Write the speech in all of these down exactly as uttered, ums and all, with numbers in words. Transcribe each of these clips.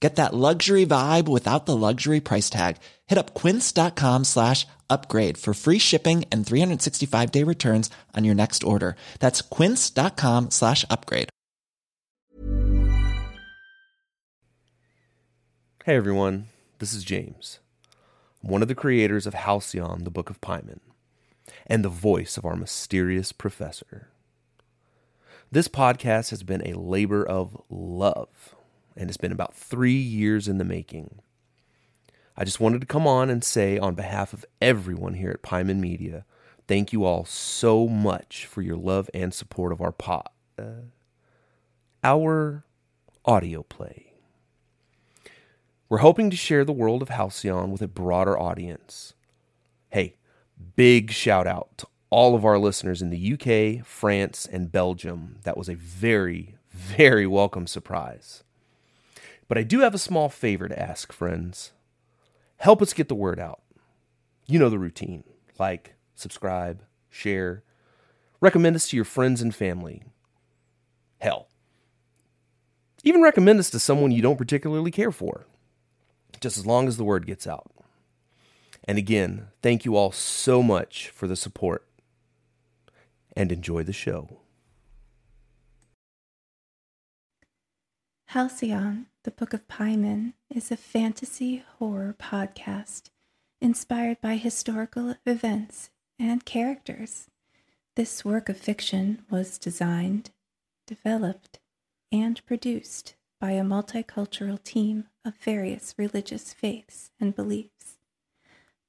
Get that luxury vibe without the luxury price tag. Hit up quince dot com slash upgrade for free shipping and three sixty-five day returns on your next order. That's quince dot com slash upgrade. Hey everyone, this is James. I'm one of the creators of Halcyon, the Book of Paimon, and the voice of our mysterious professor. This podcast has been a labor of love, and it's been about three years in the making. I just wanted to come on and say, on behalf of everyone here at Paimon Media, thank you all so much for your love and support of our pod, uh, our audio play. We're hoping to share the world of Halcyon with a broader audience. Hey, big shout out to all of our listeners in the U K, France, and Belgium. That was a very, very welcome surprise. But I do have a small favor to ask, friends. Help us get the word out. You know the routine. Like, subscribe, share. Recommend us to your friends and family. Hell, even recommend us to someone you don't particularly care for. Just as long as the word gets out. And again, thank you all so much for the support. And enjoy the show. Halcyon, the Book of Paimon, is a fantasy horror podcast inspired by historical events and characters. This work of fiction was designed, developed, and produced by a multicultural team of various religious faiths and beliefs.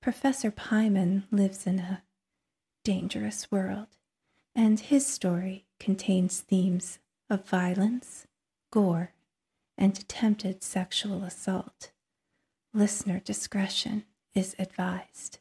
Professor Paimon lives in a dangerous world, and his story contains themes of violence, gore, and attempted sexual assault. Listener discretion is advised.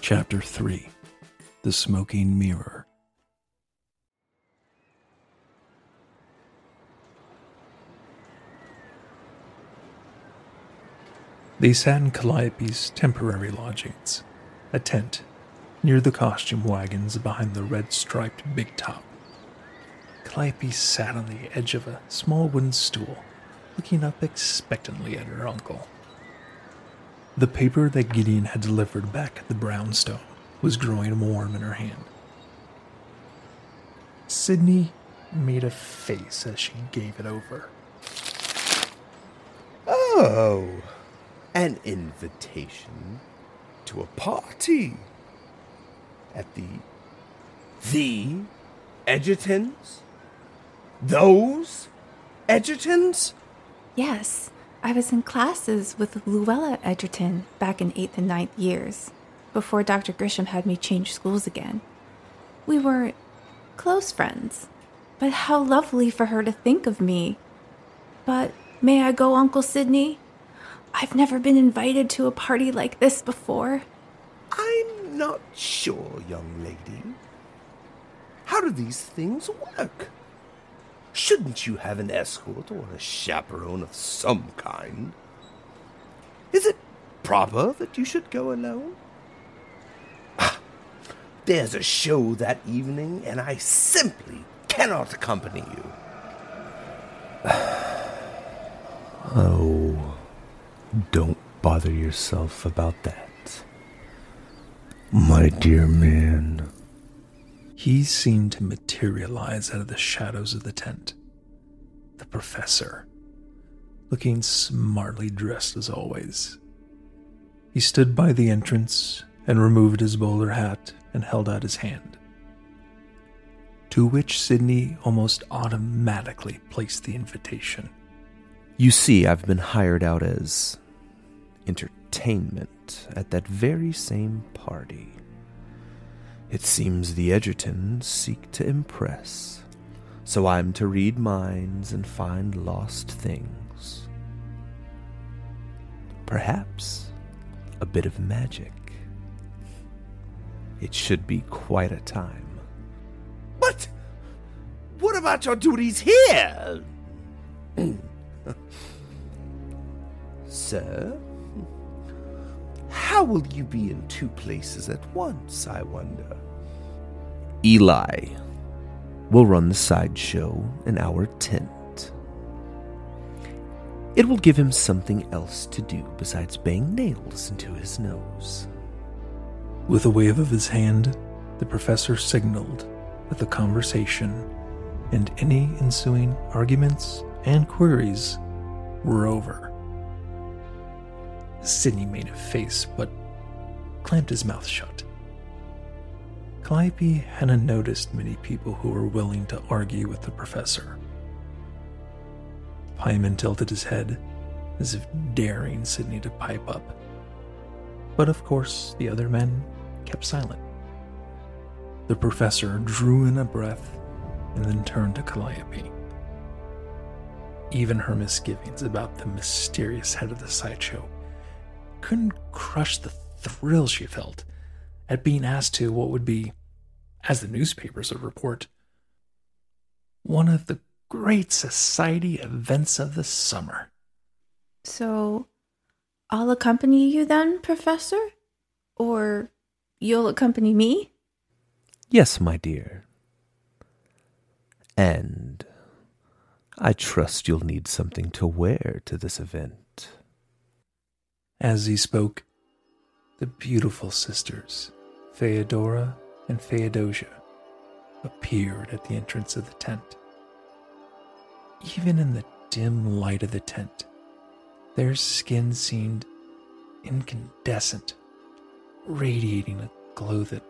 Chapter three, The Smoking Mirror. They sat in Calliope's temporary lodgings, a tent, near the costume wagons behind the red-striped big top. Calliope sat on the edge of a small wooden stool, looking up expectantly at her uncle. The paper that Gideon had delivered back at the brownstone was growing warm in her hand. Sidney made a face as she gave it over. "Oh, an invitation to a party at the the Edgertons? Those Edgertons? Yes, I was in classes with Luella Edgerton back in eighth and ninth years, before Doctor Grisham had me change schools again. We were close friends, but how lovely for her to think of me. But may I go, Uncle Sidney? I've never been invited to a party like this before. I'm not sure, young lady. How do these things work? Shouldn't you have an escort or a chaperone of some kind? Is it proper that you should go alone? Ah, there's a show that evening, and I simply cannot accompany you. Oh, don't bother yourself about that, my dear man. He seemed to materialize out of the shadows of the tent. The professor, looking smartly dressed as always. He stood by the entrance and removed his bowler hat and held out his hand, to which Sidney almost automatically placed the invitation. You see, I've been hired out as entertainment at that very same party. It seems the Edgertons seek to impress, so I'm to read minds and find lost things. Perhaps a bit of magic. It should be quite a time. But what about your duties here? Sir, how will you be in two places at once, I wonder? Eli will run the sideshow in our tent. It will give him something else to do besides bang nails into his nose. With a wave of his hand, the professor signaled that the conversation and any ensuing arguments and queries were over. Sidney made a face, but clamped his mouth shut. Calliope hadn't noticed many people who were willing to argue with the professor. Paimon tilted his head, as if daring Sidney to pipe up. But of course, the other men kept silent. The professor drew in a breath and then turned to Calliope. Even her misgivings about the mysterious head of the sideshow couldn't crush the thrill she felt at being asked to what would be, as the newspapers would report, one of the great society events of the summer. So, I'll accompany you then, Professor? Or you'll accompany me? Yes, my dear. And I trust you'll need something to wear to this event. As he spoke, the beautiful sisters, Feodora and Feodosia, appeared at the entrance of the tent. Even in the dim light of the tent, their skin seemed incandescent, radiating a glow that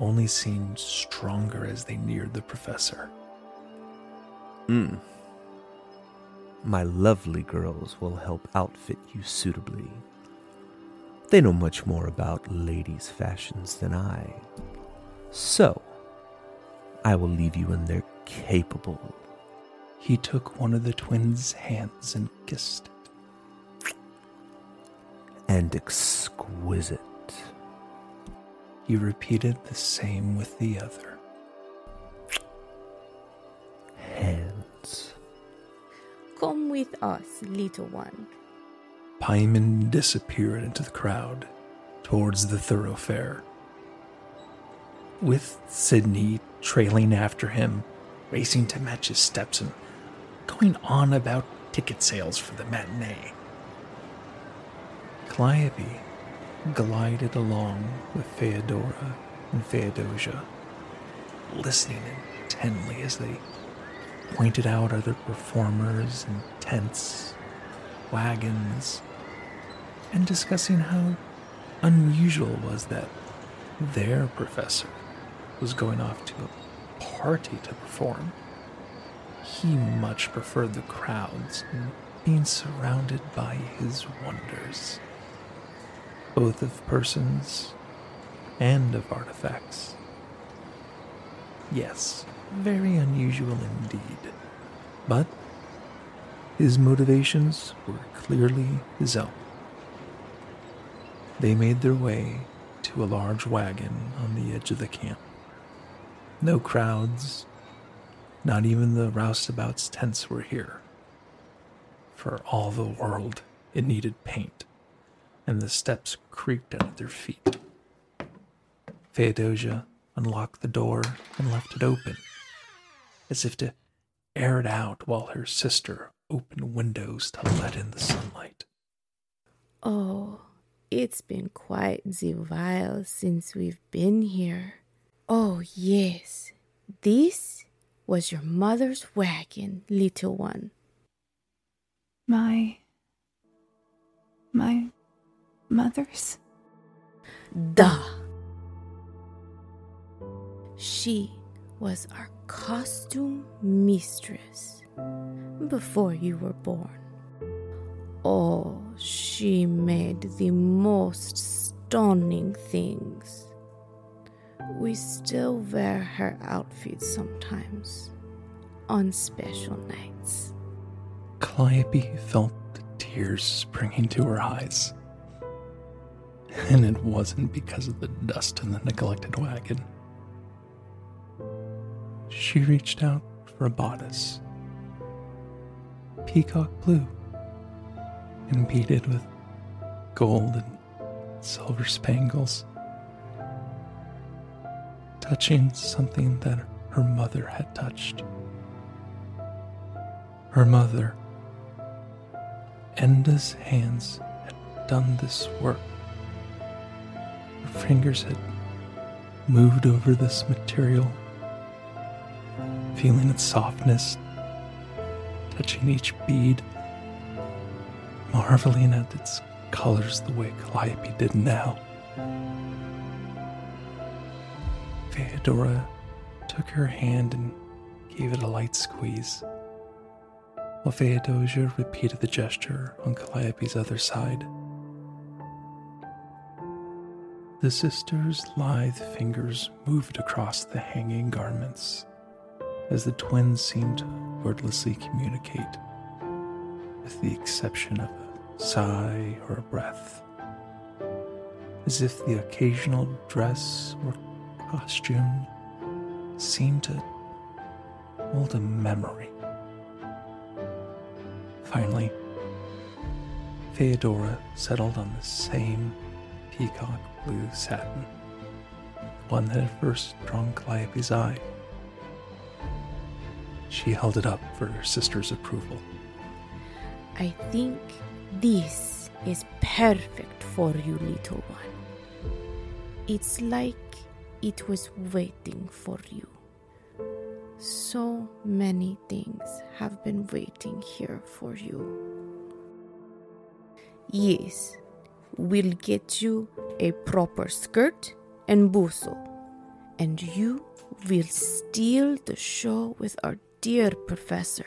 only seemed stronger as they neared the professor. Mm. My lovely girls will help outfit you suitably. They know much more about ladies' fashions than I. So, I will leave you in their capable. He took one of the twins' hands and kissed it. And exquisite. He repeated the same with the other. Hands. Come with us, little one. Paimon disappeared into the crowd, towards the thoroughfare, with Sidney trailing after him, racing to match his steps and going on about ticket sales for the matinee. Calliope glided along with Feodora and Feodosia, listening intently as they pointed out other performers and tents, wagons, and discussing how unusual was that their professor was going off to a party to perform. He much preferred the crowds and being surrounded by his wonders, both of persons and of artifacts. Yes, very unusual indeed, but his motivations were clearly his own. They made their way to a large wagon on the edge of the camp. No crowds, not even the roustabouts' tents were here. For all the world, it needed paint, and the steps creaked under their feet. Feodosia unlocked the door and left it open, as if to air it out while her sister opened windows to let in the sunlight. Oh, it's been quite the while since we've been here. Oh, yes, this was your mother's wagon, little one. My... my... mother's? Duh! She was our costume mistress before you were born. Oh, she made the most stunning things. We still wear her outfits sometimes, on special nights. Calliope felt the tears springing to her eyes. And it wasn't because of the dust in the neglected wagon. She reached out for a bodice, peacock blue, and beaded with gold and silver spangles, touching something that her mother had touched. Her mother, Enda's hands had done this work. Her fingers had moved over this material, feeling its softness, touching each bead, marveling at its colors the way Calliope did now. Feodora took her hand and gave it a light squeeze, while Feodosia repeated the gesture on Calliope's other side. The sisters' lithe fingers moved across the hanging garments as the twins seemed to wordlessly communicate, with the exception of a sigh or a breath, as if the occasional dress or costume seemed to hold a memory. Finally, Feodora settled on the same peacock blue satin, the one that had first drawn Calliope's eye. She held it up for her sister's approval. I think this is perfect for you, little one. It's like it was waiting for you. So many things have been waiting here for you. Yes, we'll get you a proper skirt and bustle, and you will steal the show with our dear professor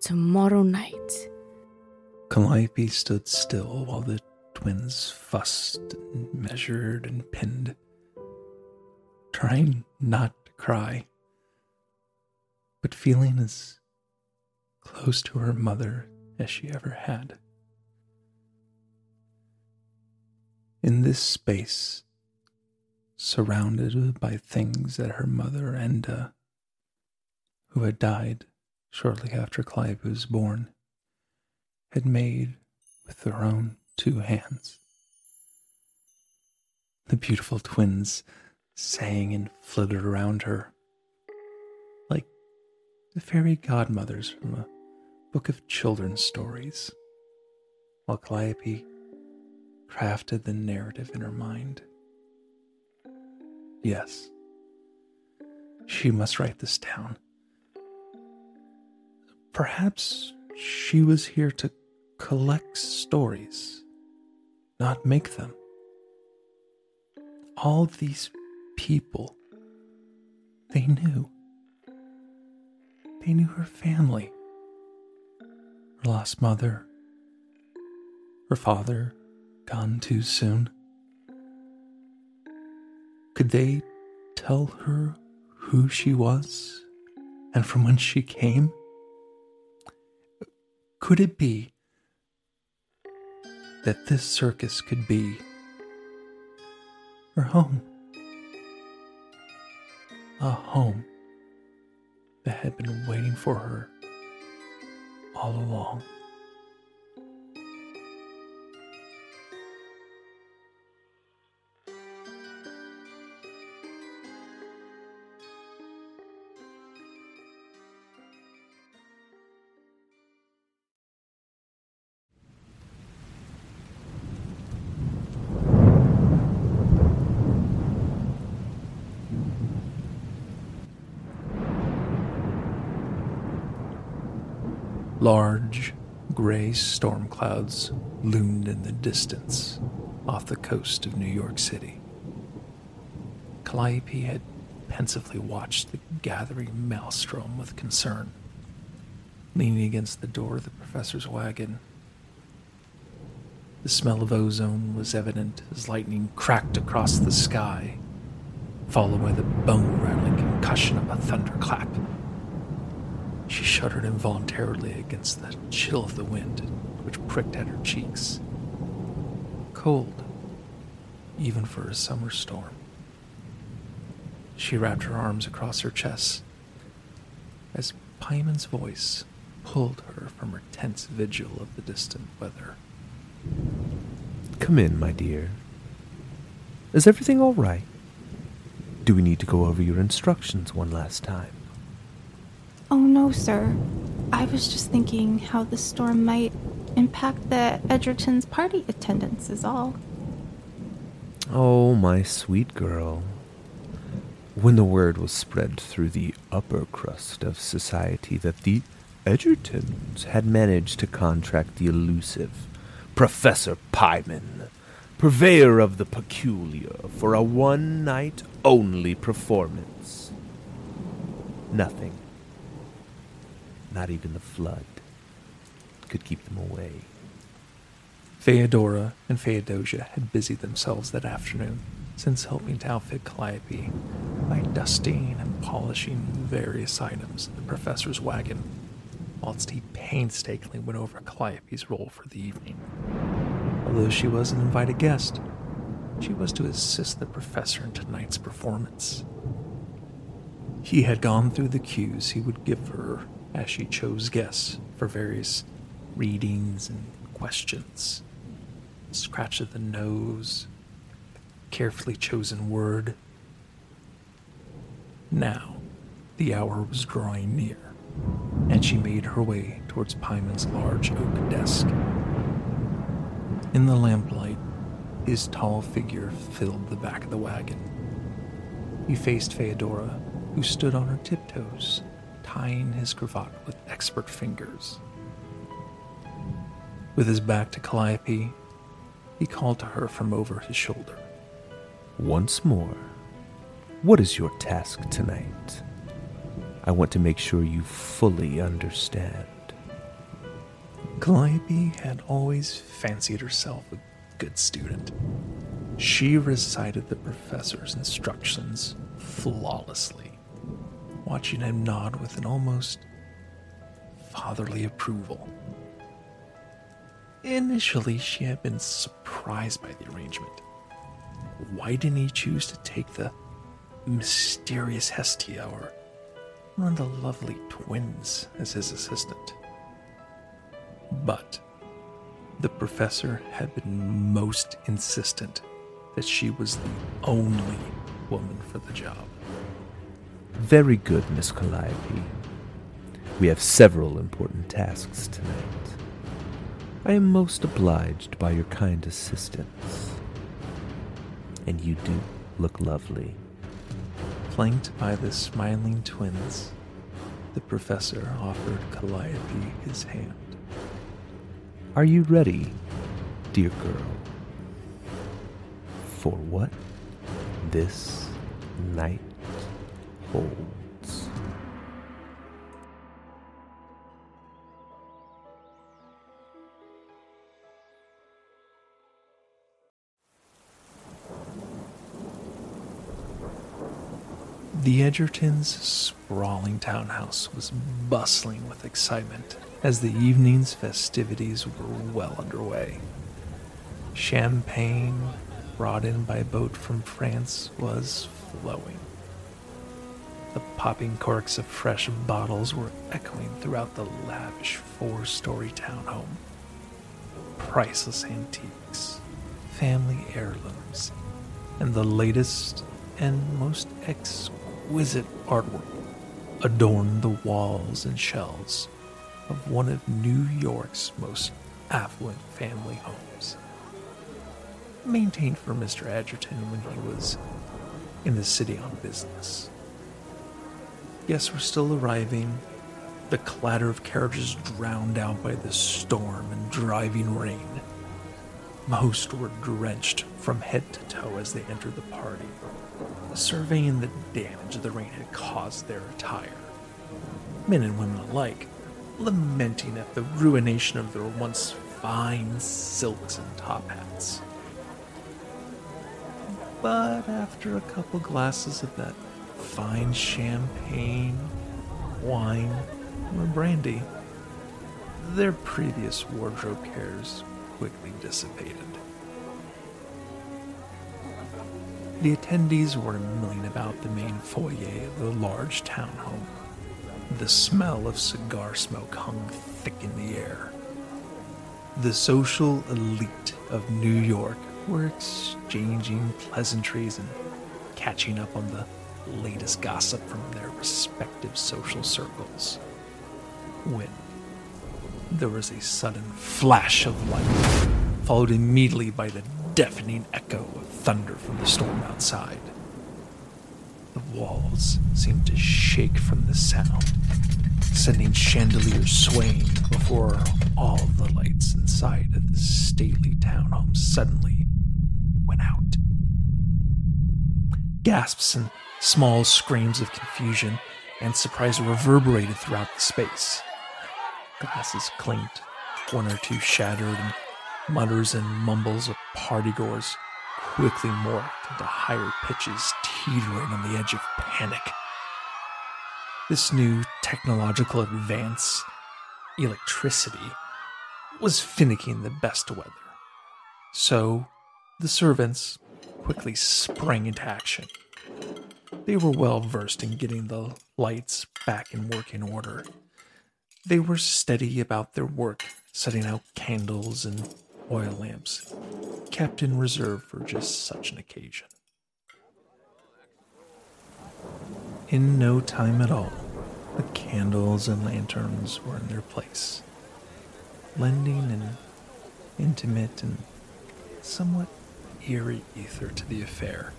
tomorrow night. Calliope stood still while the twins fussed and measured and pinned, trying not to cry, but feeling as close to her mother as she ever had. In this space, surrounded by things that her mother, Enda, who had died shortly after Calliope was born, had made with their own two hands, the beautiful twins sang and flitted around her, the fairy godmothers from a book of children's stories, while Calliope crafted the narrative in her mind. Yes, she must write this down. Perhaps she was here to collect stories, not make them. all these people, they knew. They knew her family, her lost mother, her father gone too soon. Could they tell her who she was and from whence she came? Could it be that this circus could be her home? A home that had been waiting for her all along. Large, gray storm clouds loomed in the distance off the coast of New York City. Calliope had pensively watched the gathering maelstrom with concern, leaning against the door of the professor's wagon. The smell of ozone was evident as lightning cracked across the sky, followed by the bone-rattling concussion of a thunderclap. She shuddered involuntarily against the chill of the wind, which pricked at her cheeks. Cold, even for a summer storm. She wrapped her arms across her chest as Paimon's voice pulled her from her tense vigil of the distant weather. "Come in, my dear. Is everything all right? Do we need to go over your instructions one last time?" "Oh, no, sir. I was just thinking how the storm might impact the Edgerton's party attendance is all." "Oh, my sweet girl. When the word was spread through the upper crust of society that the Edgertons had managed to contract the elusive Professor Paimon, purveyor of the peculiar, for a one-night-only performance, nothing, not even the flood, could keep them away." Feodora and Feodosia had busied themselves that afternoon since helping to outfit Calliope by dusting and polishing various items in the professor's wagon, whilst he painstakingly went over Calliope's role for the evening. Although she was an invited guest, she was to assist the professor in tonight's performance. He had gone through the cues he would give her as she chose guests for various readings and questions. Scratch of the nose, carefully chosen word. Now, the hour was drawing near, and she made her way towards Paimon's large oak desk. In the lamplight, his tall figure filled the back of the wagon. He faced Feodora, who stood on her tiptoes, tying his cravat with expert fingers. With his back to Calliope, he called to her from over his shoulder. "Once more, what is your task tonight? I want to make sure you fully understand." Calliope had always fancied herself a good student. She recited the professor's instructions flawlessly, watching him nod with an almost fatherly approval. Initially, she had been surprised by the arrangement. Why didn't he choose to take the mysterious Hestia or one of the lovely twins as his assistant? But the professor had been most insistent that she was the only woman for the job. "Very good, Miss Calliope. We have several important tasks tonight. I am most obliged by your kind assistance. And you do look lovely." Flanked by the smiling twins, the professor offered Calliope his hand. "Are you ready, dear girl?" "For what?" this night holds. The Edgertons' sprawling townhouse was bustling with excitement as the evening's festivities were well underway. Champagne, brought in by boat from France, was flowing. The popping corks of fresh bottles were echoing throughout the lavish four-story townhome. Priceless antiques, family heirlooms, and the latest and most exquisite artwork adorned the walls and shelves of one of New York's most affluent family homes, maintained for Mister Edgerton when he was in the city on business. Guests were still arriving, the clatter of carriages drowned out by the storm and driving rain. Most were drenched from head to toe as they entered the party, surveying the damage the rain had caused their attire. Men and women alike, lamenting at the ruination of their once fine silks and top hats. But after a couple glasses of that fine champagne, wine, and brandy, their previous wardrobe cares quickly dissipated. The attendees were milling about the main foyer of the large townhome. The smell of cigar smoke hung thick in the air. The social elite of New York were exchanging pleasantries and catching up on the latest gossip from their respective social circles, when there was a sudden flash of light, followed immediately by the deafening echo of thunder from the storm outside. The walls seemed to shake from the sound, sending chandeliers swaying before all the lights inside of the stately townhome suddenly went out. Gasps and small screams of confusion and surprise reverberated throughout the space. Glasses clinked, one or two shattered, and mutters and mumbles of partygoers quickly morphed into higher pitches, teetering on the edge of panic. This new technological advance, electricity, was finicking the best weather. So the servants quickly sprang into action. They were well versed in getting the lights back in working order. They were steady about their work, setting out candles and oil lamps, kept in reserve for just such an occasion. In no time at all, the candles and lanterns were in their place, lending an intimate and somewhat eerie ether to the affair.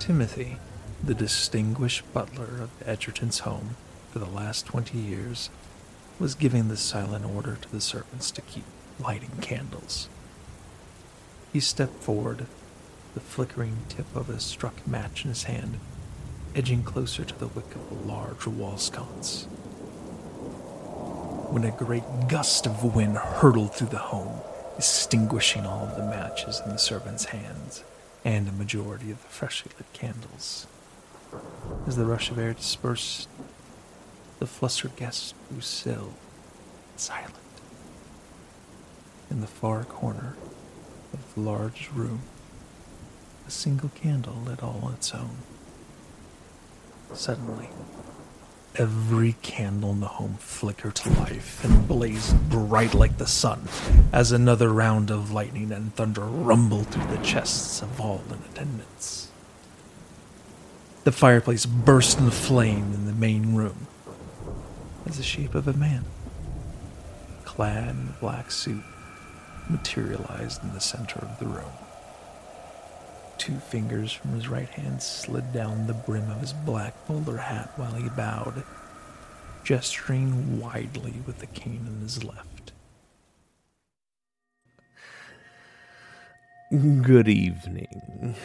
Timothy, the distinguished butler of the Edgerton's home for the last twenty years, was giving the silent order to the servants to keep lighting candles. He stepped forward, the flickering tip of a struck match in his hand, edging closer to the wick of a large wall sconce, when a great gust of wind hurtled through the home, extinguishing all of the matches in the servants' hands and a majority of the freshly lit candles. As the rush of air dispersed, the flustered guests grew still, silent. In the far corner of the large room, a single candle lit all on its own. Suddenly, every candle in the home flickered to life and blazed bright like the sun as another round of lightning and thunder rumbled through the chests of all in attendance. The fireplace burst into flame in the main room as the shape of a man, clad in a black suit, materialized in the center of the room. Two fingers from his right hand slid down the brim of his black bowler hat while he bowed, gesturing widely with the cane in his left. "Good evening,"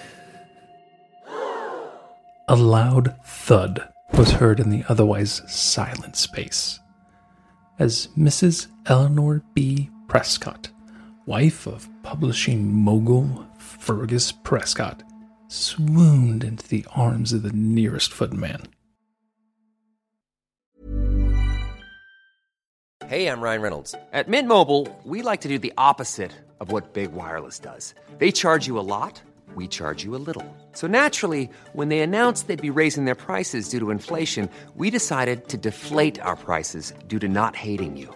A loud thud was heard in the otherwise silent space, as Missus Eleanor B. Prescott, wife of publishing mogul Fergus Prescott, swooned into the arms of the nearest footman. Hey, I'm Ryan Reynolds. At Mint Mobile, we like to do the opposite of what Big Wireless does. They charge you a lot, we charge you a little. So naturally, when they announced they'd be raising their prices due to inflation, we decided to deflate our prices due to not hating you.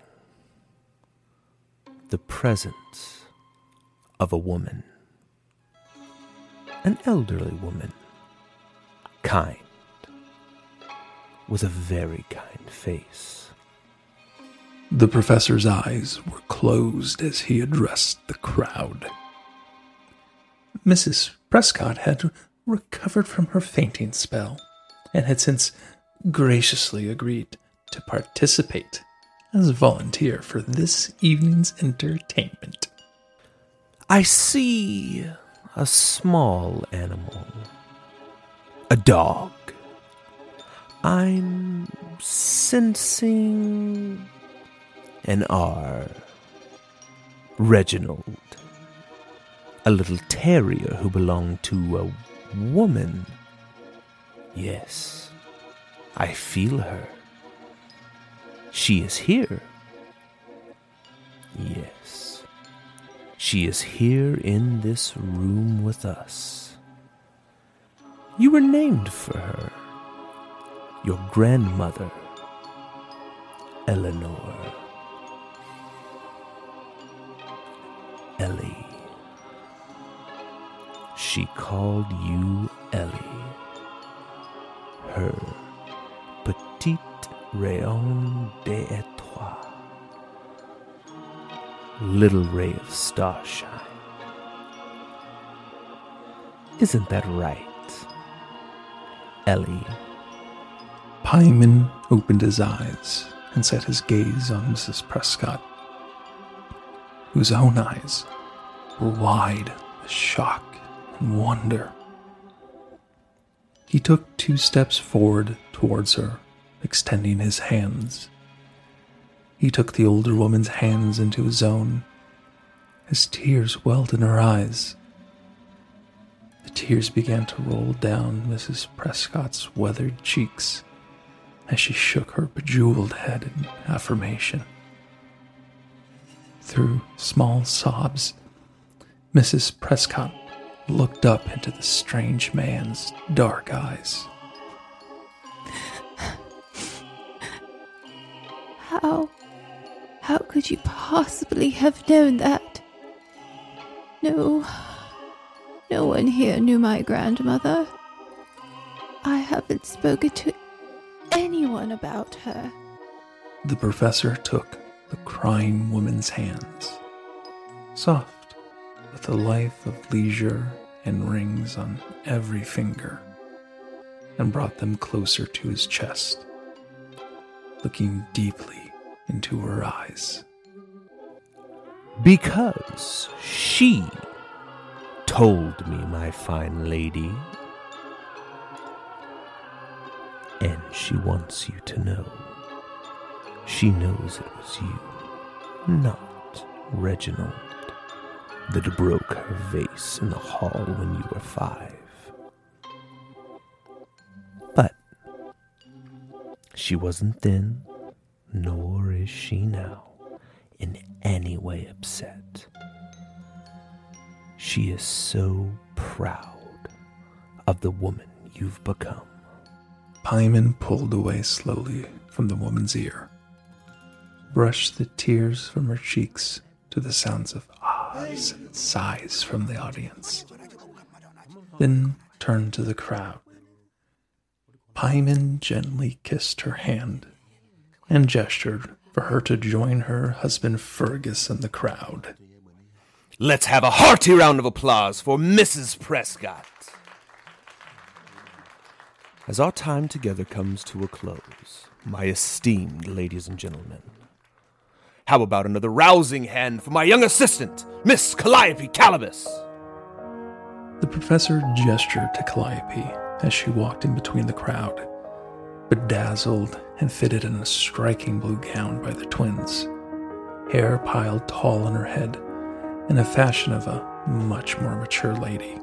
the presence of a woman, an elderly woman, kind, with a very kind face. The professor's eyes were closed as he addressed the crowd. Missus Prescott had recovered from her fainting spell and had since graciously agreed to participate as a volunteer for this evening's entertainment. I see a small animal, a dog. I'm sensing an R. Reginald, a little terrier who belonged to a woman. Yes, I feel her. She is here. Yes, she is here in this room with us. You were named for her. Your grandmother, Eleanor. Ellie. She called you Ellie. Her petite rayon d'étoile. Little ray of starshine. Isn't that right, Ellie? Paimon opened his eyes and set his gaze on Missus Prescott, whose own eyes were wide with shock and wonder. He took two steps forward towards her, extending his hands. He took the older woman's hands into his own, as tears welled in her eyes. The tears began to roll down Missus Prescott's weathered cheeks as she shook her bejeweled head in affirmation. Through small sobs, Missus Prescott looked up into the strange man's dark eyes. How, how could you possibly have known that? No, no one here knew my grandmother. I haven't spoken to anyone about her. The professor took the crying woman's hands, soft with a life of leisure and rings on every finger, and brought them closer to his chest, looking deeply into her eyes. Because she told me, my fine lady, and she wants you to know. She knows it was you, not Reginald, that broke her vase in the hall when you were five. But She wasn't then, nor is she now, in any way upset. She is so proud of the woman you've become. Paimon pulled away slowly from the woman's ear, brushed the tears from her cheeks to the sounds of ahs and sighs from the audience, then turned to the crowd. Paimon gently kissed her hand and gestured for her to join her husband Fergus in the crowd. Let's have a hearty round of applause for Missus Prescott. As our time together comes to a close, my esteemed ladies and gentlemen, how about another rousing hand for my young assistant, Miss Calliope Calibus? The professor gestured to Calliope as she walked in between the crowd, bedazzled and fitted in a striking blue gown by the twins, hair piled tall on her head, in a fashion of a much more mature lady,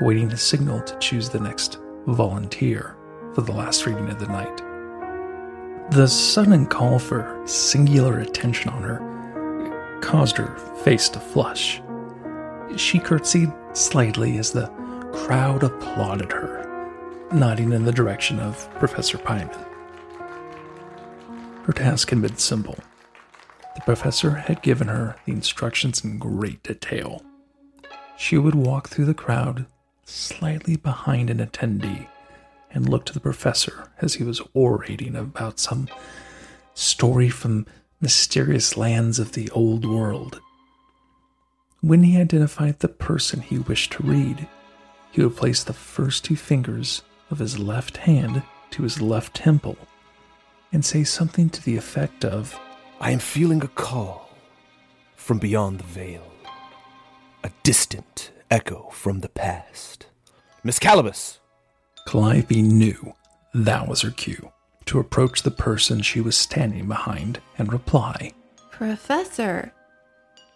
waiting to signal to choose the next volunteer for the last reading of the night. The sudden call for singular attention on her caused her face to flush. She curtsied slightly as the crowd applauded her, nodding in the direction of Professor Paimon. Her task had been simple. The professor had given her the instructions in great detail. She would walk through the crowd slightly behind an attendee and look to the professor as he was orating about some story from mysterious lands of the old world. When he identified the person he wished to read, he would place the first two fingers of his left hand to his left temple and say something to the effect of, I am feeling a call from beyond the veil, a distant echo from the past. Miss Calibus! Calliope knew that was her cue, to approach the person she was standing behind and reply, Professor,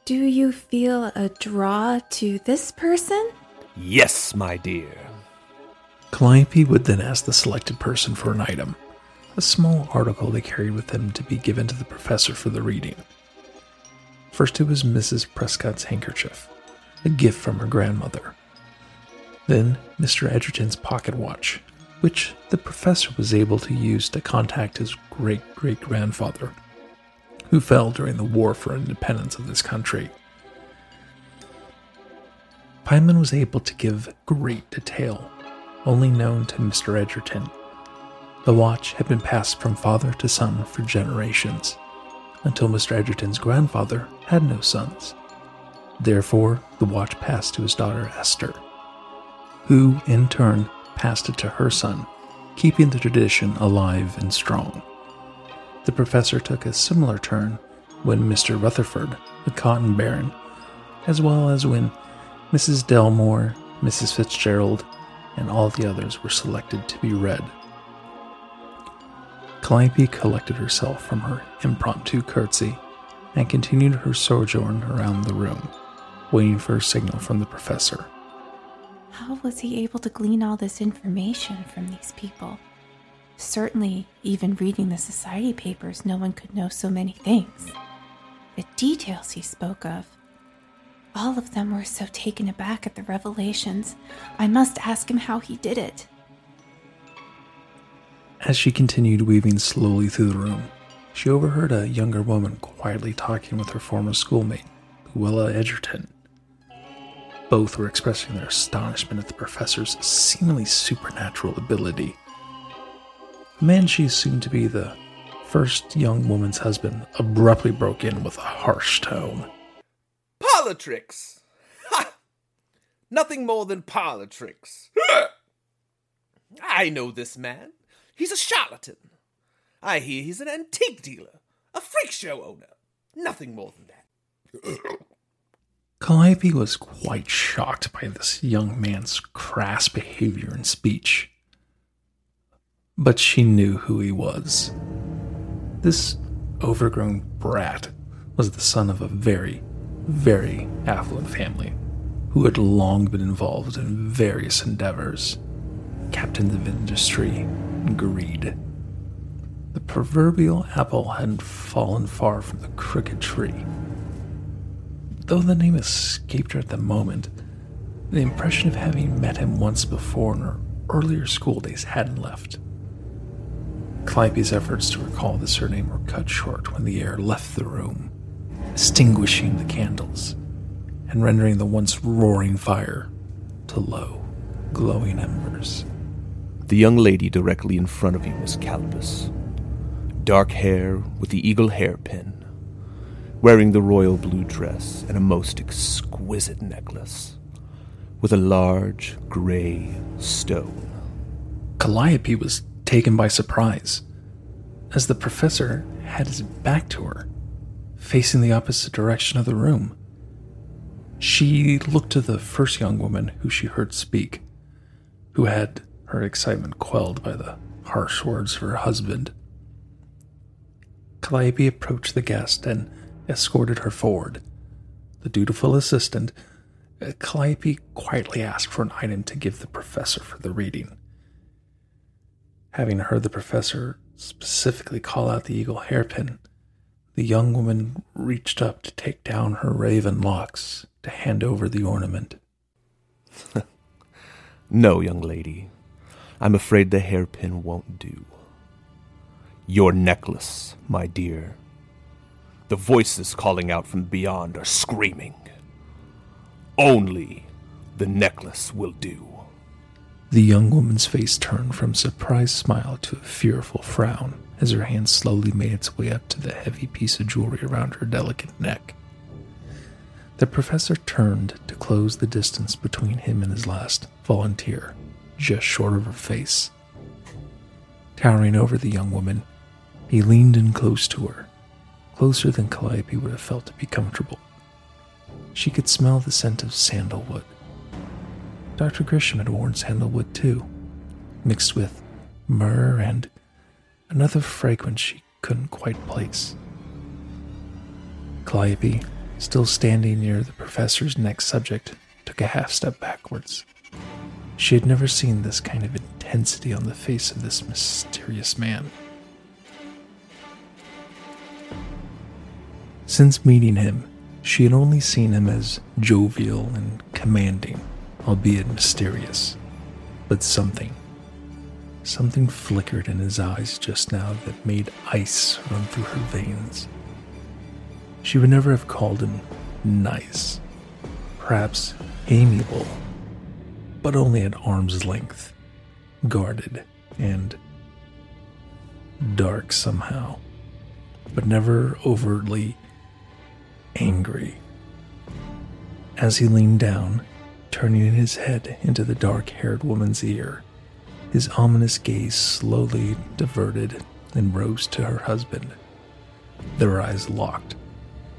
do you feel a draw to this person? Yes, my dear. Calliope would then ask the selected person for an item, a small article they carried with them to be given to the professor for the reading. First it was Missus Prescott's handkerchief, a gift from her grandmother. Then Mister Edgerton's pocket watch, which the professor was able to use to contact his great-great-grandfather, who fell during the war for independence of this country. Paimon was able to give great detail, only known to Mister Edgerton. The watch had been passed from father to son for generations, until Mister Edgerton's grandfather had no sons. Therefore, the watch passed to his daughter Esther, who, in turn, passed it to her son, keeping the tradition alive and strong. The professor took a similar turn when Mister Rutherford, the cotton baron, as well as when Missus Delmore, Missus Fitzgerald, and all the others were selected to be read. Calliope collected herself from her impromptu curtsy and continued her sojourn around the room, waiting for a signal from the professor. How was he able to glean all this information from these people? Certainly, even reading the society papers, no one could know so many things. The details he spoke of. All of them were so taken aback at the revelations. I must ask him how he did it. As she continued weaving slowly through the room, she overheard a younger woman quietly talking with her former schoolmate, Luella Edgerton. Both were expressing their astonishment at the professor's seemingly supernatural ability. The man she assumed to be the first young woman's husband abruptly broke in with a harsh tone. Politricks! Ha! Nothing more than politricks. I know this man. He's a charlatan. I hear he's an antique dealer, a freak show owner. Nothing more than that. Calliope was quite shocked by this young man's crass behavior and speech. But she knew who he was. This overgrown brat was the son of a very, very affluent family who had long been involved in various endeavors, captains of industry and greed, The proverbial apple hadn't fallen far from the crooked tree. Though the name escaped her at the moment, the impression of having met him once before in her earlier school days hadn't left. Calliope's efforts to recall the surname were cut short when the air left the room, extinguishing the candles and rendering the once roaring fire to low, glowing embers. The young lady directly in front of him was Calibus, dark hair with the eagle hairpin, wearing the royal blue dress and a most exquisite necklace, with a large gray stone. Calliope was taken by surprise, as the professor had his back to her, facing the opposite direction of the room. She looked to the first young woman who she heard speak, who had her excitement quelled by the harsh words of her husband. Calliope approached the guest and escorted her forward. The dutiful assistant, Calliope quietly asked for an item to give the professor for the reading. Having heard the professor specifically call out the eagle hairpin, the young woman reached up to take down her raven locks to hand over the ornament. No, young lady. I'm afraid the hairpin won't do. Your necklace, my dear. The voices calling out from beyond are screaming. Only the necklace will do. The young woman's face turned from a surprised smile to a fearful frown as her hand slowly made its way up to the heavy piece of jewelry around her delicate neck. The professor turned to close the distance between him and his last volunteer, just short of her face. Towering over the young woman, he leaned in close to her, closer than Calliope would have felt to be comfortable. She could smell the scent of sandalwood. Doctor Grisham had worn sandalwood too, mixed with myrrh and another fragrance she couldn't quite place. Calliope, still standing near the professor's next subject, took a half step backwards. She had never seen this kind of intensity on the face of this mysterious man. Since meeting him, she had only seen him as jovial and commanding, albeit mysterious. But something, something flickered in his eyes just now that made ice run through her veins. She would never have called him nice, perhaps amiable, but only at arm's length, guarded and dark somehow, but never overtly angry. As he leaned down, turning his head into the dark-haired woman's ear, his ominous gaze slowly diverted and rose to her husband. Their eyes locked,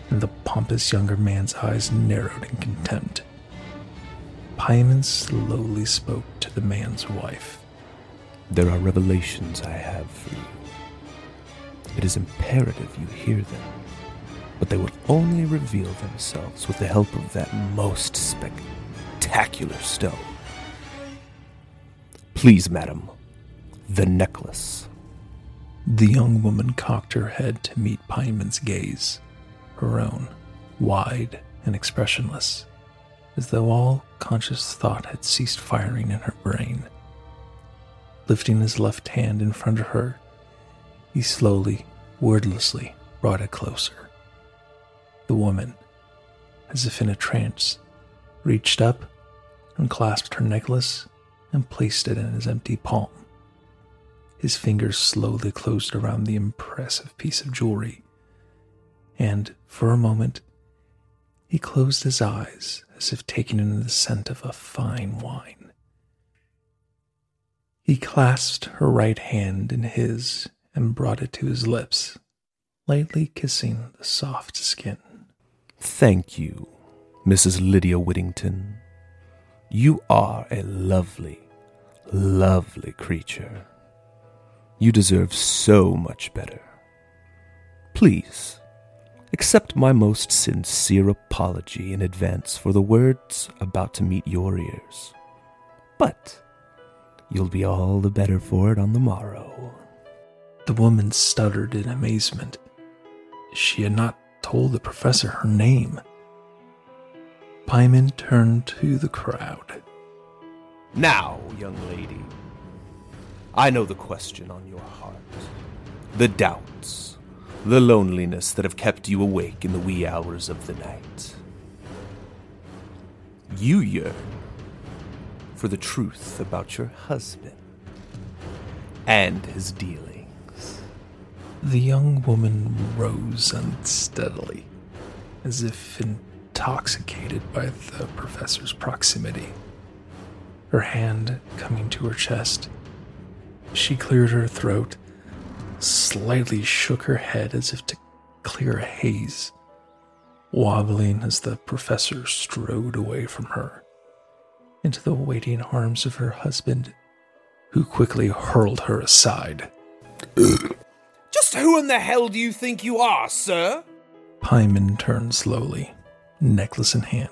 and the pompous younger man's eyes narrowed in contempt. Paimon slowly spoke to the man's wife. There are revelations I have for you. It is imperative you hear them, but they will only reveal themselves with the help of that most spectacular Spectacular stone. Please, madam, the necklace. The young woman cocked her head to meet Paimon's gaze, her own, wide and expressionless, as though all conscious thought had ceased firing in her brain. Lifting his left hand in front of her, he slowly, wordlessly brought it closer. The woman, as if in a trance, reached up and clasped her necklace and placed it in his empty palm. His fingers slowly closed around the impressive piece of jewelry, and for a moment he closed his eyes as if taking in the scent of a fine wine. He clasped her right hand in his and brought it to his lips, lightly kissing the soft skin. Thank you, Missus Lydia Whittington. You are a lovely, lovely creature. You deserve so much better. Please, accept my most sincere apology in advance for the words about to meet your ears. But you'll be all the better for it on the morrow. The woman stuttered in amazement. She had not told the professor her name. Paimon turned to the crowd. Now, young lady, I know the question on your heart. The doubts, the loneliness that have kept you awake in the wee hours of the night. You yearn for the truth about your husband and his dealings. The young woman rose unsteadily, as if intoxicated by the professor's proximity. Her hand coming to her chest, she cleared her throat, slightly shook her head as if to clear a haze, wobbling as the professor strode away from her, into the waiting arms of her husband, who quickly hurled her aside. Just who in the hell do you think you are, sir? Paimon turned slowly, necklace in hand.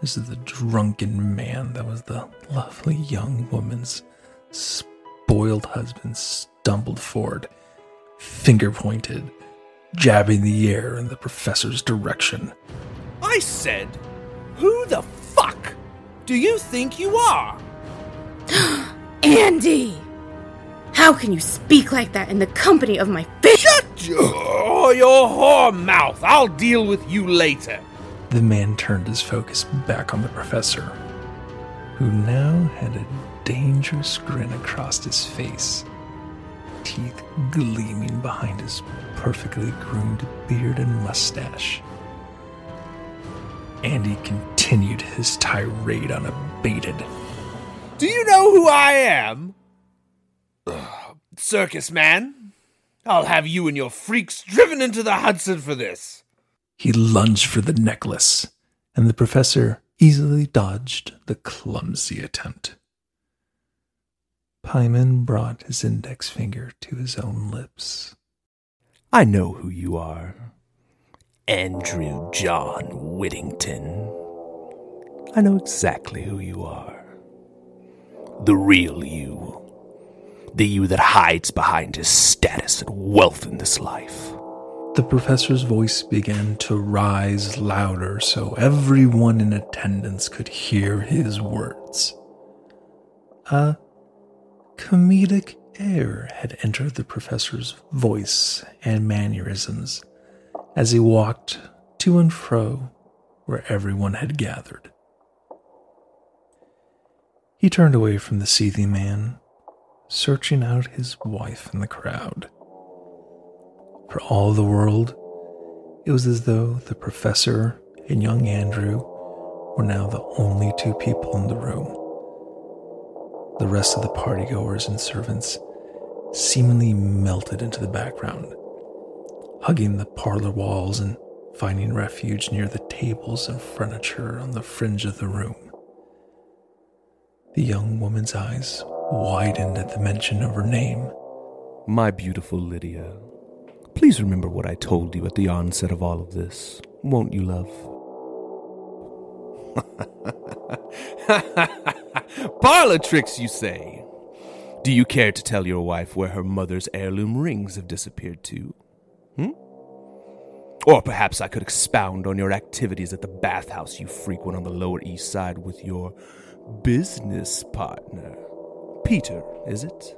This is the drunken man that was the lovely young woman's spoiled husband stumbled forward, finger-pointed, jabbing the air in the professor's direction. I said, who the fuck do you think you are? Andy! How can you speak like that in the company of my bitch? Shut your, your whore mouth! I'll deal with you later. The man turned his focus back on the professor, who now had a dangerous grin across his face, teeth gleaming behind his perfectly groomed beard and mustache. Andy continued his tirade unabated. Do you know who I am? Ugh. Circus man, I'll have you and your freaks driven into the Hudson for this. He lunged for the necklace, and the professor easily dodged the clumsy attempt. Paimon brought his index finger to his own lips. I know who you are. Andrew John Whittington. I know exactly who you are. The real you. The you that hides behind his status and wealth in this life. The professor's voice began to rise louder so everyone in attendance could hear his words. A comedic air had entered the professor's voice and mannerisms as he walked to and fro where everyone had gathered. He turned away from the seething man, searching out his wife in the crowd. For all the world, it was as though the professor and young Andrew were now the only two people in the room. The rest of the partygoers and servants seemingly melted into the background, hugging the parlor walls and finding refuge near the tables and furniture on the fringe of the room. The young woman's eyes widened at the mention of her name. My beautiful Lydia. Please remember what I told you at the onset of all of this, won't you, love? Parlor tricks, you say? Do you care to tell your wife where her mother's heirloom rings have disappeared to? Hmm? Or perhaps I could expound on your activities at the bathhouse you frequent on the Lower East Side with your business partner. Peter, is it?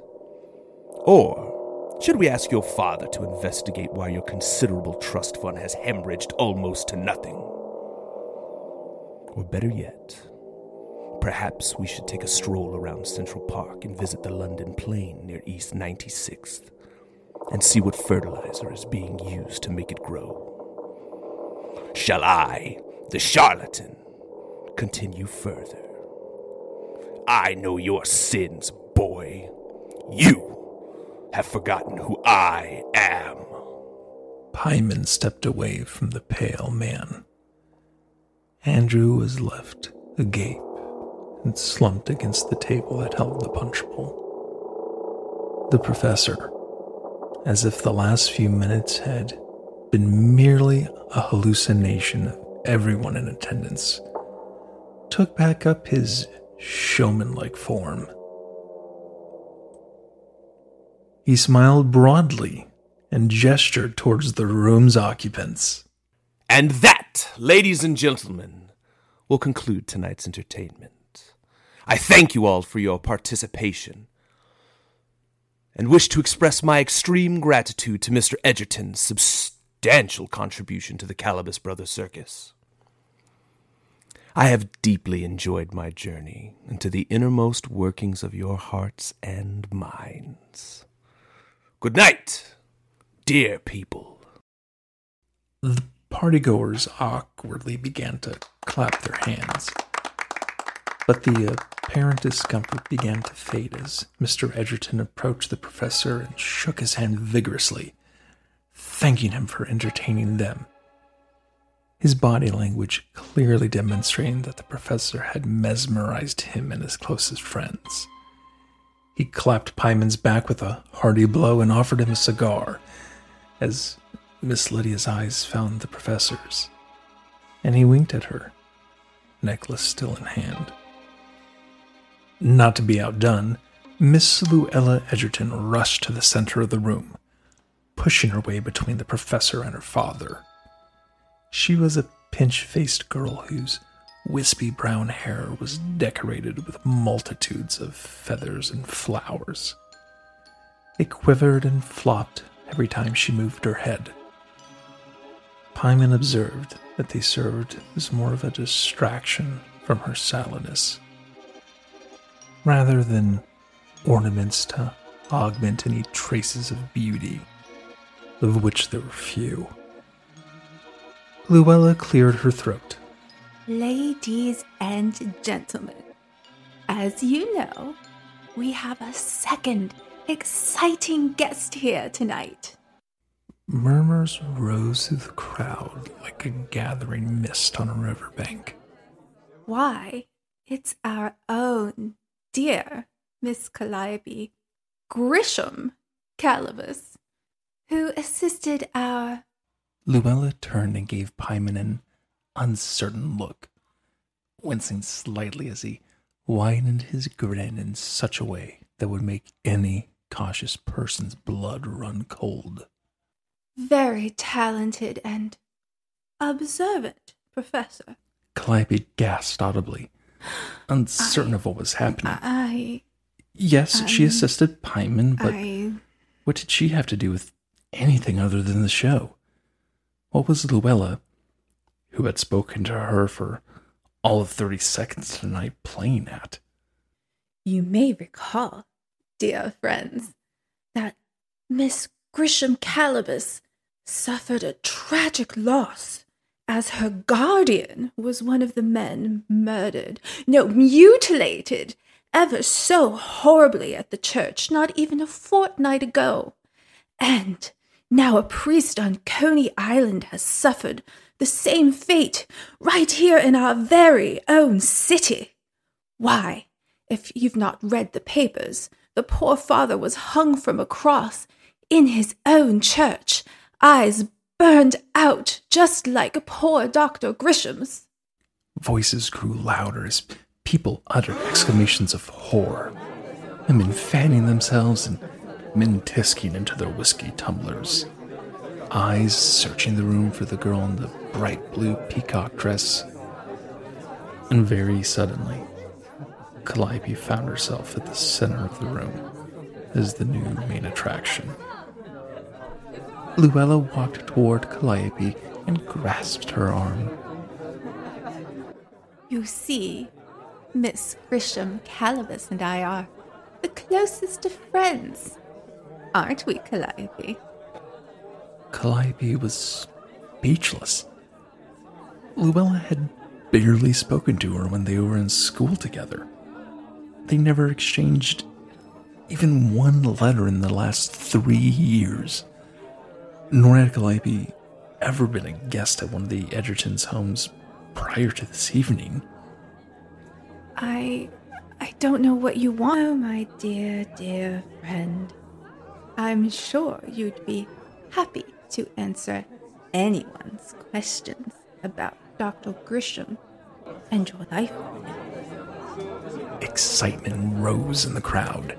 Or should we ask your father to investigate why your considerable trust fund has hemorrhaged almost to nothing? Or better yet, perhaps we should take a stroll around Central Park and visit the London Plain near East ninety-sixth and see what fertilizer is being used to make it grow. Shall I, the charlatan, continue further? I know your sins, boy. You have forgotten who I am. Paimon stepped away from the pale man. Andrew was left agape and slumped against the table that held the punch bowl. The professor, as if the last few minutes had been merely a hallucination of everyone in attendance, took back up his showman-like form. He smiled broadly and gestured towards the room's occupants. And that, ladies and gentlemen, will conclude tonight's entertainment. I thank you all for your participation and wish to express my extreme gratitude to Mister Edgerton's substantial contribution to the Calabus Brothers Circus. I have deeply enjoyed my journey into the innermost workings of your hearts and minds. Good night, dear people. The partygoers awkwardly began to clap their hands, but the apparent discomfort began to fade as Mister Edgerton approached the professor and shook his hand vigorously, thanking him for entertaining them. His body language clearly demonstrating that the professor had mesmerized him and his closest friends. He clapped Paimon's back with a hearty blow and offered him a cigar, as Miss Lydia's eyes found the professor's, and he winked at her, necklace still in hand. Not to be outdone, Miss Luella Edgerton rushed to the center of the room, pushing her way between the professor and her father. She was a pinch-faced girl whose wispy brown hair was decorated with multitudes of feathers and flowers. They quivered and flopped every time she moved her head. Paimon observed that they served as more of a distraction from her sallowness, rather than ornaments to augment any traces of beauty, of which there were few. Luella cleared her throat. Ladies and gentlemen, as you know, we have a second exciting guest here tonight. Murmurs rose through the crowd like a gathering mist on a riverbank. Why, it's our own dear Miss Calliope Grisham Calibus, who assisted our... Luella turned and gave Paimon an uncertain look, wincing slightly as he widened his grin in such a way that would make any cautious person's blood run cold. Very talented and observant, Professor. Calliope gasped audibly, uncertain I, of what was happening. I... Yes, um, she assisted Paimon, but I... what did she have to do with anything other than the show? What was Luella, who had spoken to her for all of thirty seconds tonight, playing at? You may recall, dear friends, that Miss Grisham Calibus suffered a tragic loss as her guardian was one of the men murdered, no, mutilated, ever so horribly at the church not even a fortnight ago. And... now a priest on Coney Island has suffered the same fate right here in our very own city. Why, if you've not read the papers, the poor father was hung from a cross in his own church, eyes burned out just like poor Doctor Grisham's. Voices grew louder as people uttered exclamations of horror, women fanning themselves and men tisking into their whiskey tumblers, eyes searching the room for the girl in the bright blue peacock dress. And very suddenly, Calliope found herself at the center of the room as the new main attraction. Luella walked toward Calliope and grasped her arm. You see, Miss Grisham Calibus and I are the closest of friends. Aren't we, Calliope? Calliope was speechless. Luella had barely spoken to her when they were in school together. They never exchanged even one letter in the last three years. Nor had Calliope ever been a guest at one of the Edgerton's homes prior to this evening. I... I don't know what you want. Oh, my dear, dear friend. I'm sure you'd be happy to answer anyone's questions about Doctor Grisham and your life. Excitement rose in the crowd.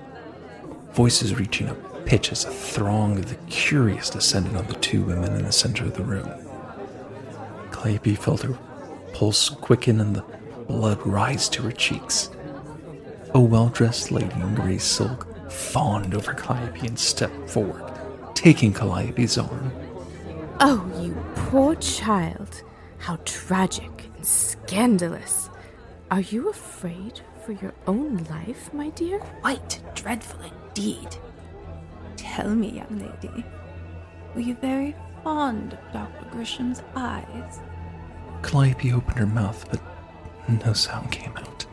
voices reaching a pitch as a throng of the curious descended on the two women in the center of the room. Calliope felt her pulse quicken and the blood rise to her cheeks. A well-dressed lady in gray silk fawned over Calliope and stepped forward, taking Calliope's arm. "Oh, you poor child. How tragic and scandalous. Are you afraid for your own life, my dear?" "Quite dreadful indeed. Tell me, young lady, were you very fond of Doctor Grisham's eyes?" Calliope opened her mouth, but no sound came out.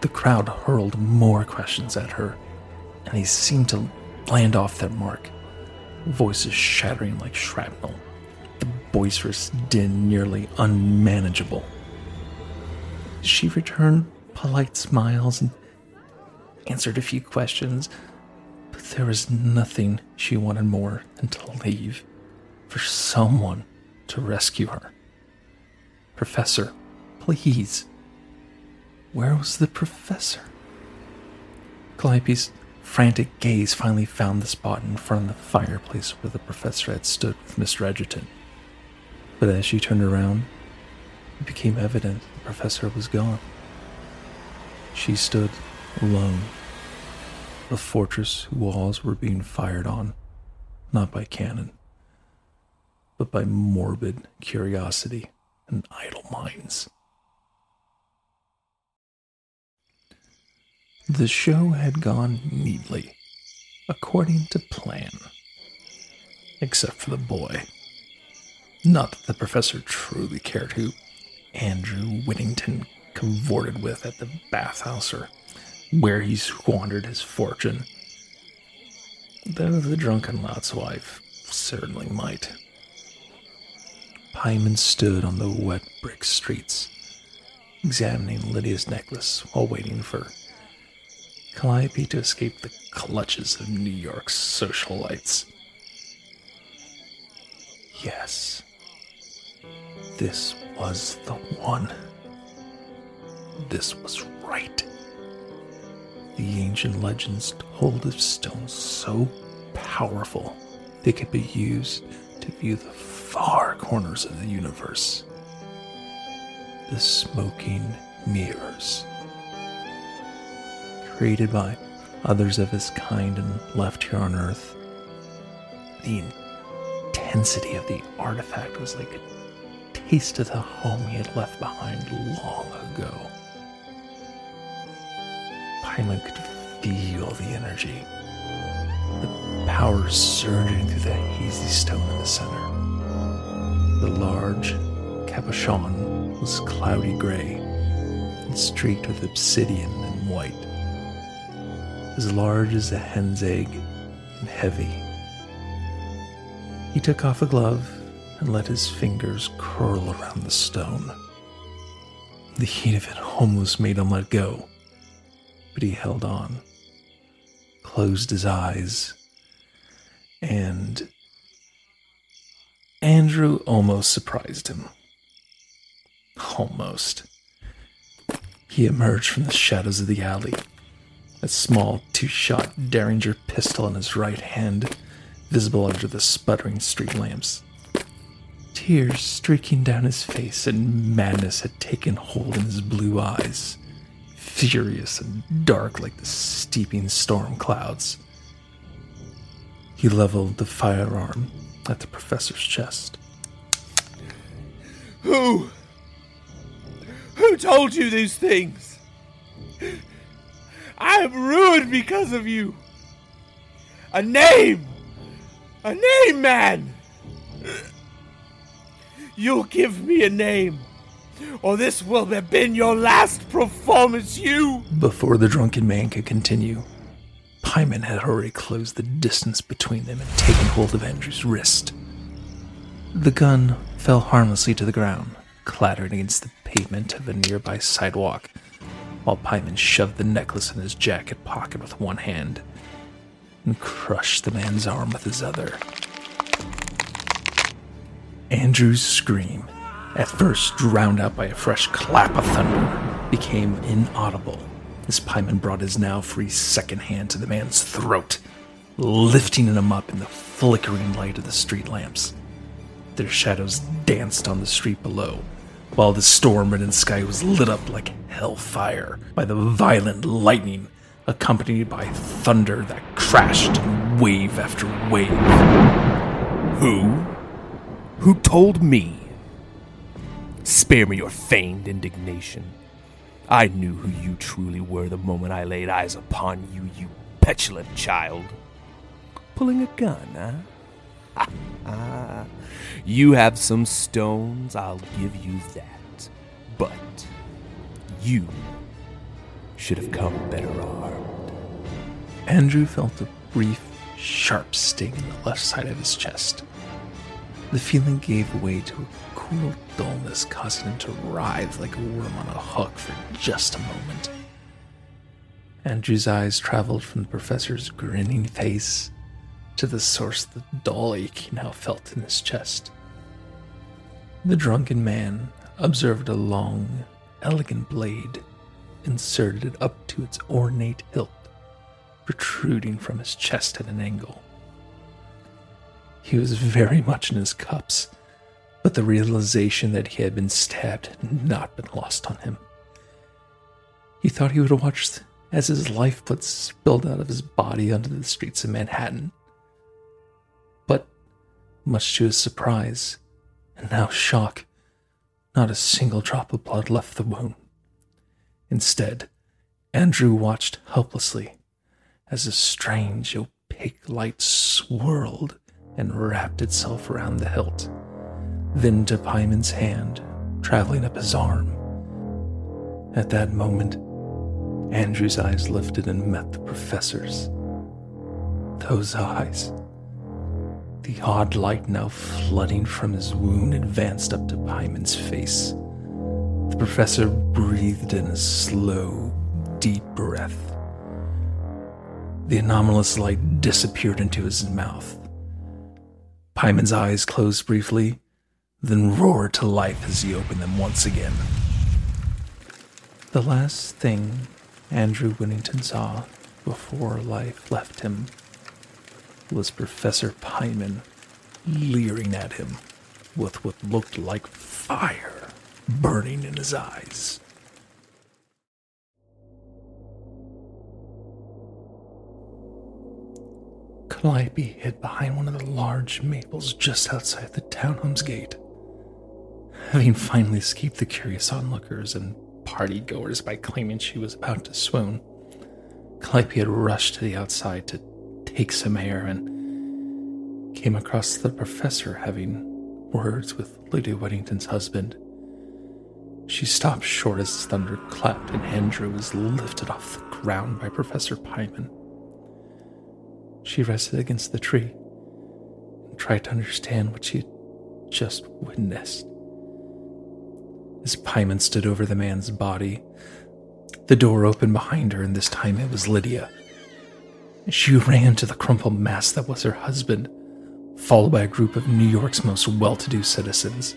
The crowd hurled more questions at her, and they seemed to land off their mark, voices shattering like shrapnel, the boisterous din nearly unmanageable. She returned polite smiles and answered a few questions, but there was nothing she wanted more than to leave, for someone to rescue her. "Professor, please." Where was the professor? Calliope's frantic gaze finally found the spot in front of the fireplace where the professor had stood with Mister Edgerton. But as she turned around, it became evident the professor was gone. She stood alone. The fortress walls were being fired on, not by cannon, but by morbid curiosity and idle minds. The show had gone neatly, according to plan. Except for the boy. Not that the professor truly cared who Andrew Whittington cavorted with at the bathhouse or where he squandered his fortune. Though the drunken lout's wife certainly might. Paimon stood on the wet brick streets, examining Lydia's necklace while waiting for Calliope to escape the clutches of New York's socialites. Yes, this was the one. This was right. The ancient legends told of stones so powerful they could be used to view the far corners of the universe. The smoking mirrors, created by others of his kind and left here on Earth. The intensity of the artifact was like a taste of the home he had left behind long ago. Paimon could feel the energy, the power surging through the hazy stone in the center. The large capuchon was cloudy gray and streaked with obsidian and white. As large as a hen's egg and heavy. He took off a glove and let his fingers curl around the stone. The heat of it almost made him let go, but he held on, closed his eyes, and Andrew almost surprised him. Almost. He emerged from the shadows of the alley, a small two-shot Derringer pistol in his right hand, visible under the sputtering street lamps. Tears streaking down his face and madness had taken hold in his blue eyes, furious and dark like the steeping storm clouds. He leveled the firearm at the professor's chest. Who? Who told you these things? I am ruined because of you! A name! A name, man! You'll give me a name, or this will have been your last performance, you! Before the drunken man could continue, Paimon had already closed the distance between them and taken hold of Andrew's wrist. The gun fell harmlessly to the ground, clattering against the pavement of a nearby sidewalk, while Paimon shoved the necklace in his jacket pocket with one hand and crushed the man's arm with his other. Andrew's scream, at first drowned out by a fresh clap of thunder, became inaudible As Paimon brought his now free second hand to the man's throat, lifting him up in the flickering light of the street lamps. Their shadows danced on the street below, while the storm-ridden sky was lit up like hellfire by the violent lightning, accompanied by thunder that crashed in wave after wave. Who? Who told me? Spare me your feigned indignation. I knew who you truly were the moment I laid eyes upon you, you petulant child. Pulling a gun, huh? Ha ha. You have some stones, I'll give you that. But you should have come better armed. Andrew felt a brief, sharp sting in the left side of his chest. The feeling gave way to a cool dullness, causing him to writhe like a worm on a hook for just a moment. Andrew's eyes traveled from the professor's grinning face to the source of the dull ache he now felt in his chest. The drunken man observed a long, elegant blade inserted up to its ornate hilt, protruding from his chest at an angle. He was very much in his cups, but the realization that he had been stabbed had not been lost on him. He thought he would watch as his lifeblood spilled out of his body onto the streets of Manhattan. But, much to his surprise, and now shock, not a single drop of blood left the wound. Instead, Andrew watched helplessly as a strange, opaque light swirled and wrapped itself around the hilt, then to Paimon's hand, traveling up his arm. At that moment, Andrew's eyes lifted and met the professor's. Those eyes. The odd light now flooding from his wound advanced up to Paimon's face. The professor breathed in a slow, deep breath. The anomalous light disappeared into his mouth. Paimon's eyes closed briefly, then roared to life as he opened them once again. The last thing Andrew Whittington saw before life left him was Professor Paimon leering at him with what looked like fire burning in his eyes. Calliope hid behind one of the large maples just outside the townhome's gate. Having finally escaped the curious onlookers and party-goers by claiming she was about to swoon, Calliope had rushed to the outside to take some air and came across the professor having words with Lydia Whittington's husband. She stopped short as thunder clapped and Andrew was lifted off the ground by Professor Paimon. She rested against the tree and tried to understand what she had just witnessed. As Paimon stood over the man's body, the door opened behind her, and this time it was Lydia. She ran to the crumpled mass that was her husband, followed by a group of New York's most well-to-do citizens.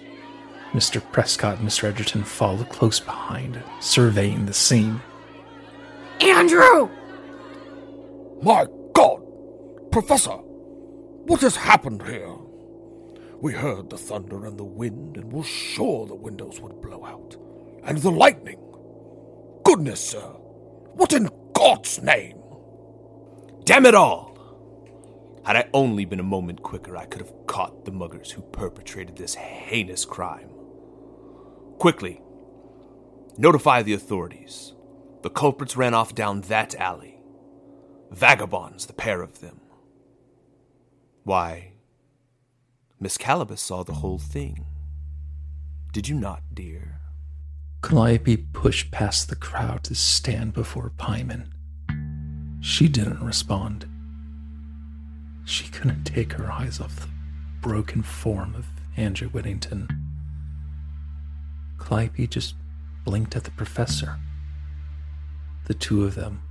Mister Prescott and Mister Edgerton followed close behind, surveying the scene. Andrew! My God! Professor, what has happened here? We heard the thunder and the wind and were sure the windows would blow out. And the lightning. Goodness, sir. What in God's name? Damn it all! Had I only been a moment quicker, I could have caught the muggers who perpetrated this heinous crime. Quickly, notify the authorities. The culprits ran off down that alley. Vagabonds, the pair of them. Why, Miss Calibus saw the whole thing. Did you not, dear? Calliope pushed past the crowd to stand before Paimon. She didn't respond. She couldn't take her eyes off the broken form of Andrew Whittington. Calliope just blinked at the professor. The two of them,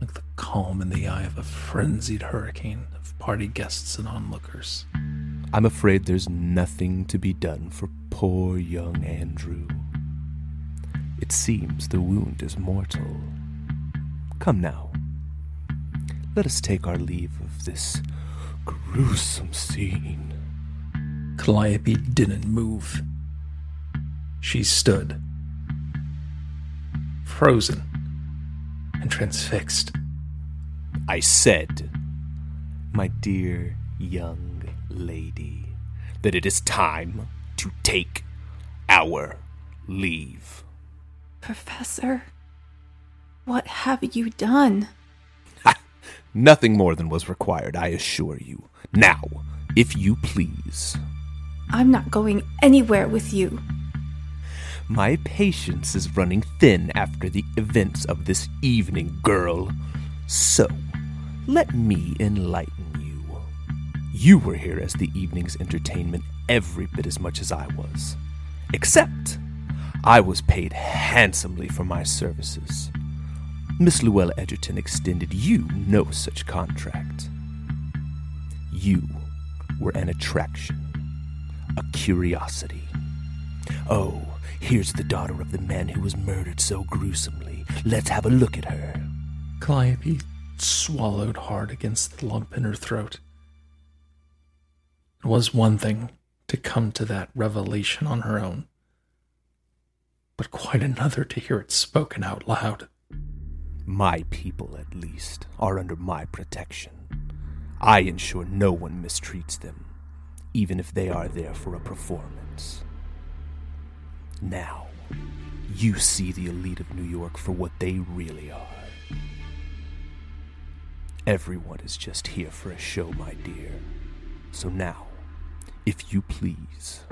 like the calm in the eye of a frenzied hurricane of party guests and onlookers. I'm afraid there's nothing to be done for poor young Andrew. It seems the wound is mortal. Come now, let us take our leave of this gruesome scene." Calliope didn't move. She stood, frozen and transfixed. "I said, my dear young lady, that it is time to take our leave." "Professor, what have you done?" Ha! "Nothing more than was required, I assure you. Now, if you please." "I'm not going anywhere with you." "My patience is running thin after the events of this evening, girl. So, let me enlighten you. You were here as the evening's entertainment every bit as much as I was. Except, I was paid handsomely for my services. Miss Luella Edgerton extended you no such contract. You were an attraction, a curiosity. Oh, here's the daughter of the man who was murdered so gruesomely. Let's have a look at her." Calliope swallowed hard against the lump in her throat. It was one thing to come to that revelation on her own, but quite another to hear it spoken out loud. "My people, at least, are under my protection. I ensure no one mistreats them, even if they are there for a performance. Now, you see the elite of New York for what they really are. Everyone is just here for a show, my dear. So now, if you please."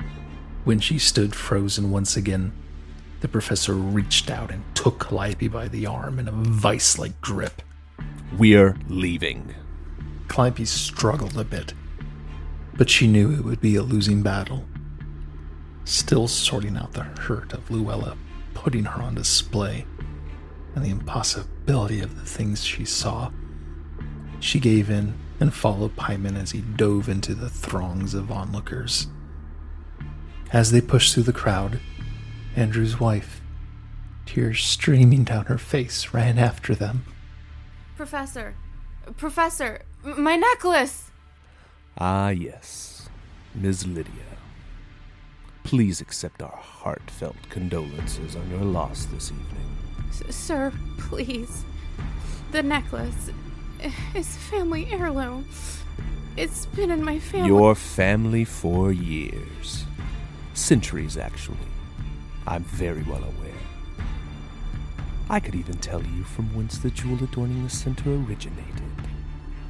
When she stood frozen once again, the professor reached out and took Calliope by the arm in a vice-like grip. "We're leaving." Calliope struggled a bit, but she knew it would be a losing battle. Still sorting out the hurt of Luella, putting her on display, and the impossibility of the things she saw, she gave in and followed Paimon as he dove into the throngs of onlookers. As they pushed through the crowd, Andrew's wife, tears streaming down her face, ran after them. "Professor, Professor, my necklace!" "Ah, yes, Miss Lydia. Please accept our heartfelt condolences on your loss this evening." S- Sir, please. The necklace is family heirloom. It's been in my family." "Your family for years. Centuries, actually. I'm very well aware. I could even tell you from whence the jewel adorning the center originated.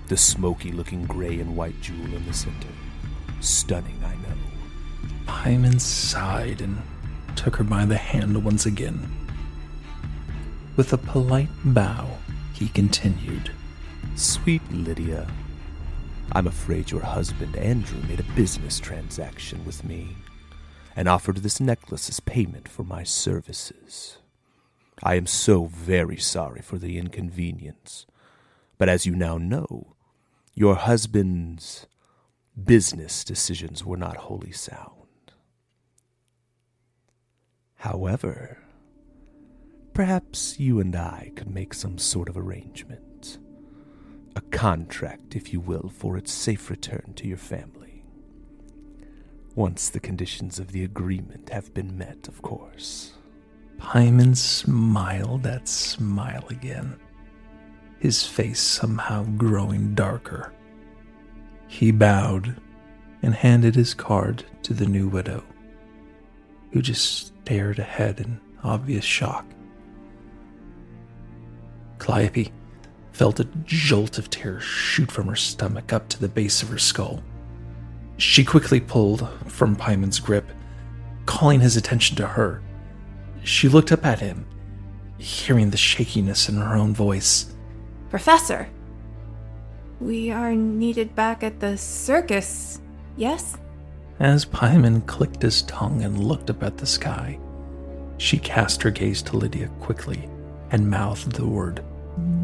The smoky-looking gray and white jewel in the center. Stunning, I know." Paimon sighed and took her by the hand once again. With a polite bow, he continued. "Sweet Lydia, I'm afraid your husband Andrew made a business transaction with me and offered this necklace as payment for my services. I am so very sorry for the inconvenience, but as you now know, your husband's business decisions were not wholly sound. However, perhaps you and I could make some sort of arrangement, a contract, if you will, for its safe return to your family. Once the conditions of the agreement have been met, of course." Paimon smiled that smile again, his face somehow growing darker. He bowed and handed his card to the new widow, who just stared ahead in obvious shock. Calliope felt a jolt of terror shoot from her stomach up to the base of her skull. She quickly pulled from Paimon's grip, calling his attention to her. She looked up at him, hearing the shakiness in her own voice. "Professor, we are needed back at the circus, yes?" As Paimon clicked his tongue and looked up at the sky, she cast her gaze to Lydia quickly and mouthed the word,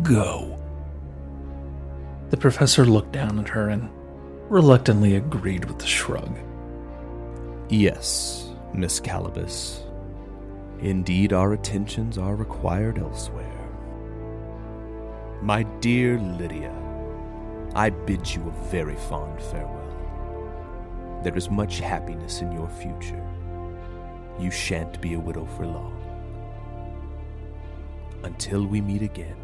"Go." The professor looked down at her and reluctantly agreed with a shrug. "Yes, Miss Calibus. Indeed, our attentions are required elsewhere. My dear Lydia, I bid you a very fond farewell. There is much happiness in your future. You shan't be a widow for long. Until we meet again.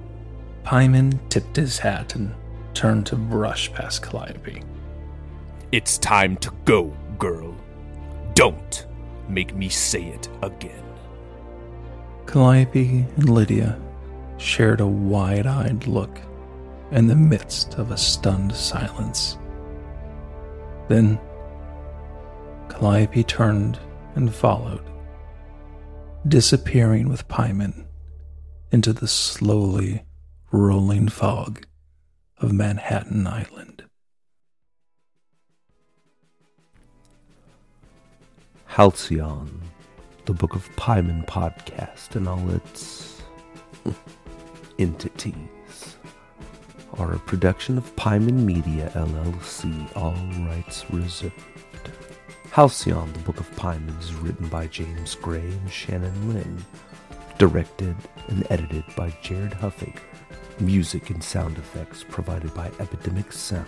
Paimon tipped his hat and turned to brush past Calliope. It's time to go, girl. Don't make me say it again. Calliope and Lydia shared a wide-eyed look in the midst of a stunned silence. Then Calliope turned and followed, disappearing with Paimon into the slowly rolling fog of Manhattan Island. Halcyon, the Book of Paimon podcast and all its entities are a production of Paimon Media, L L C, all rights reserved. Halcyon, the Book of Paimon is written by James Gray and Shannon Lynn, directed and edited by Jared Huffaker. Music and sound effects provided by Epidemic Sound.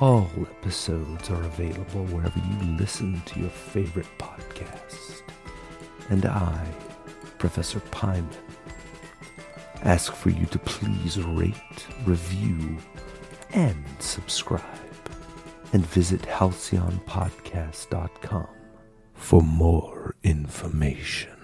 All episodes are available wherever you listen to your favorite podcast. And I, Professor Paimon, ask for you to please rate, review, and subscribe. And visit halcyon podcast dot com for more information.